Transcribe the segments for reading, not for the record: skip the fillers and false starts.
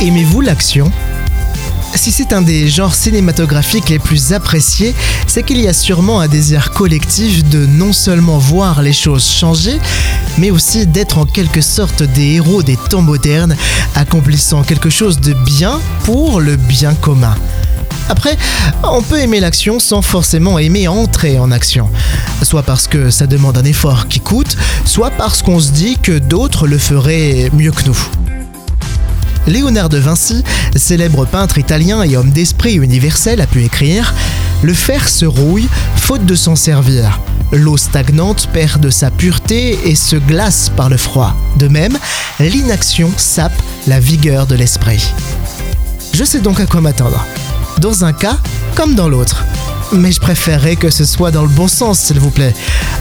Aimez-vous l'action ? Si c'est un des genres cinématographiques les plus appréciés, c'est qu'il y a sûrement un désir collectif de non seulement voir les choses changer, mais aussi d'être en quelque sorte des héros des temps modernes, accomplissant quelque chose de bien pour le bien commun. Après, on peut aimer l'action sans forcément aimer entrer en action. Soit parce que ça demande un effort qui coûte, soit parce qu'on se dit que d'autres le feraient mieux que nous. Léonard de Vinci, célèbre peintre italien et homme d'esprit universel, a pu écrire « Le fer se rouille, faute de s'en servir. L'eau stagnante perd de sa pureté et se glace par le froid. De même, l'inaction sape la vigueur de l'esprit. » Je sais donc à quoi m'attendre. Dans un cas comme dans l'autre. Mais je préférerais que ce soit dans le bon sens, s'il vous plaît.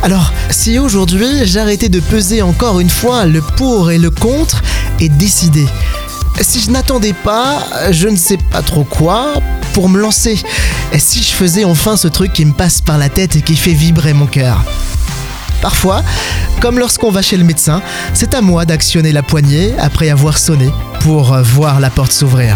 Alors, si aujourd'hui j'arrêtais de peser encore une fois le pour et le contre et décider. Si je n'attendais pas, je ne sais pas trop quoi, pour me lancer. Et si je faisais enfin ce truc qui me passe par la tête et qui fait vibrer mon cœur. Parfois, comme lorsqu'on va chez le médecin, c'est à moi d'actionner la poignée après avoir sonné pour voir la porte s'ouvrir.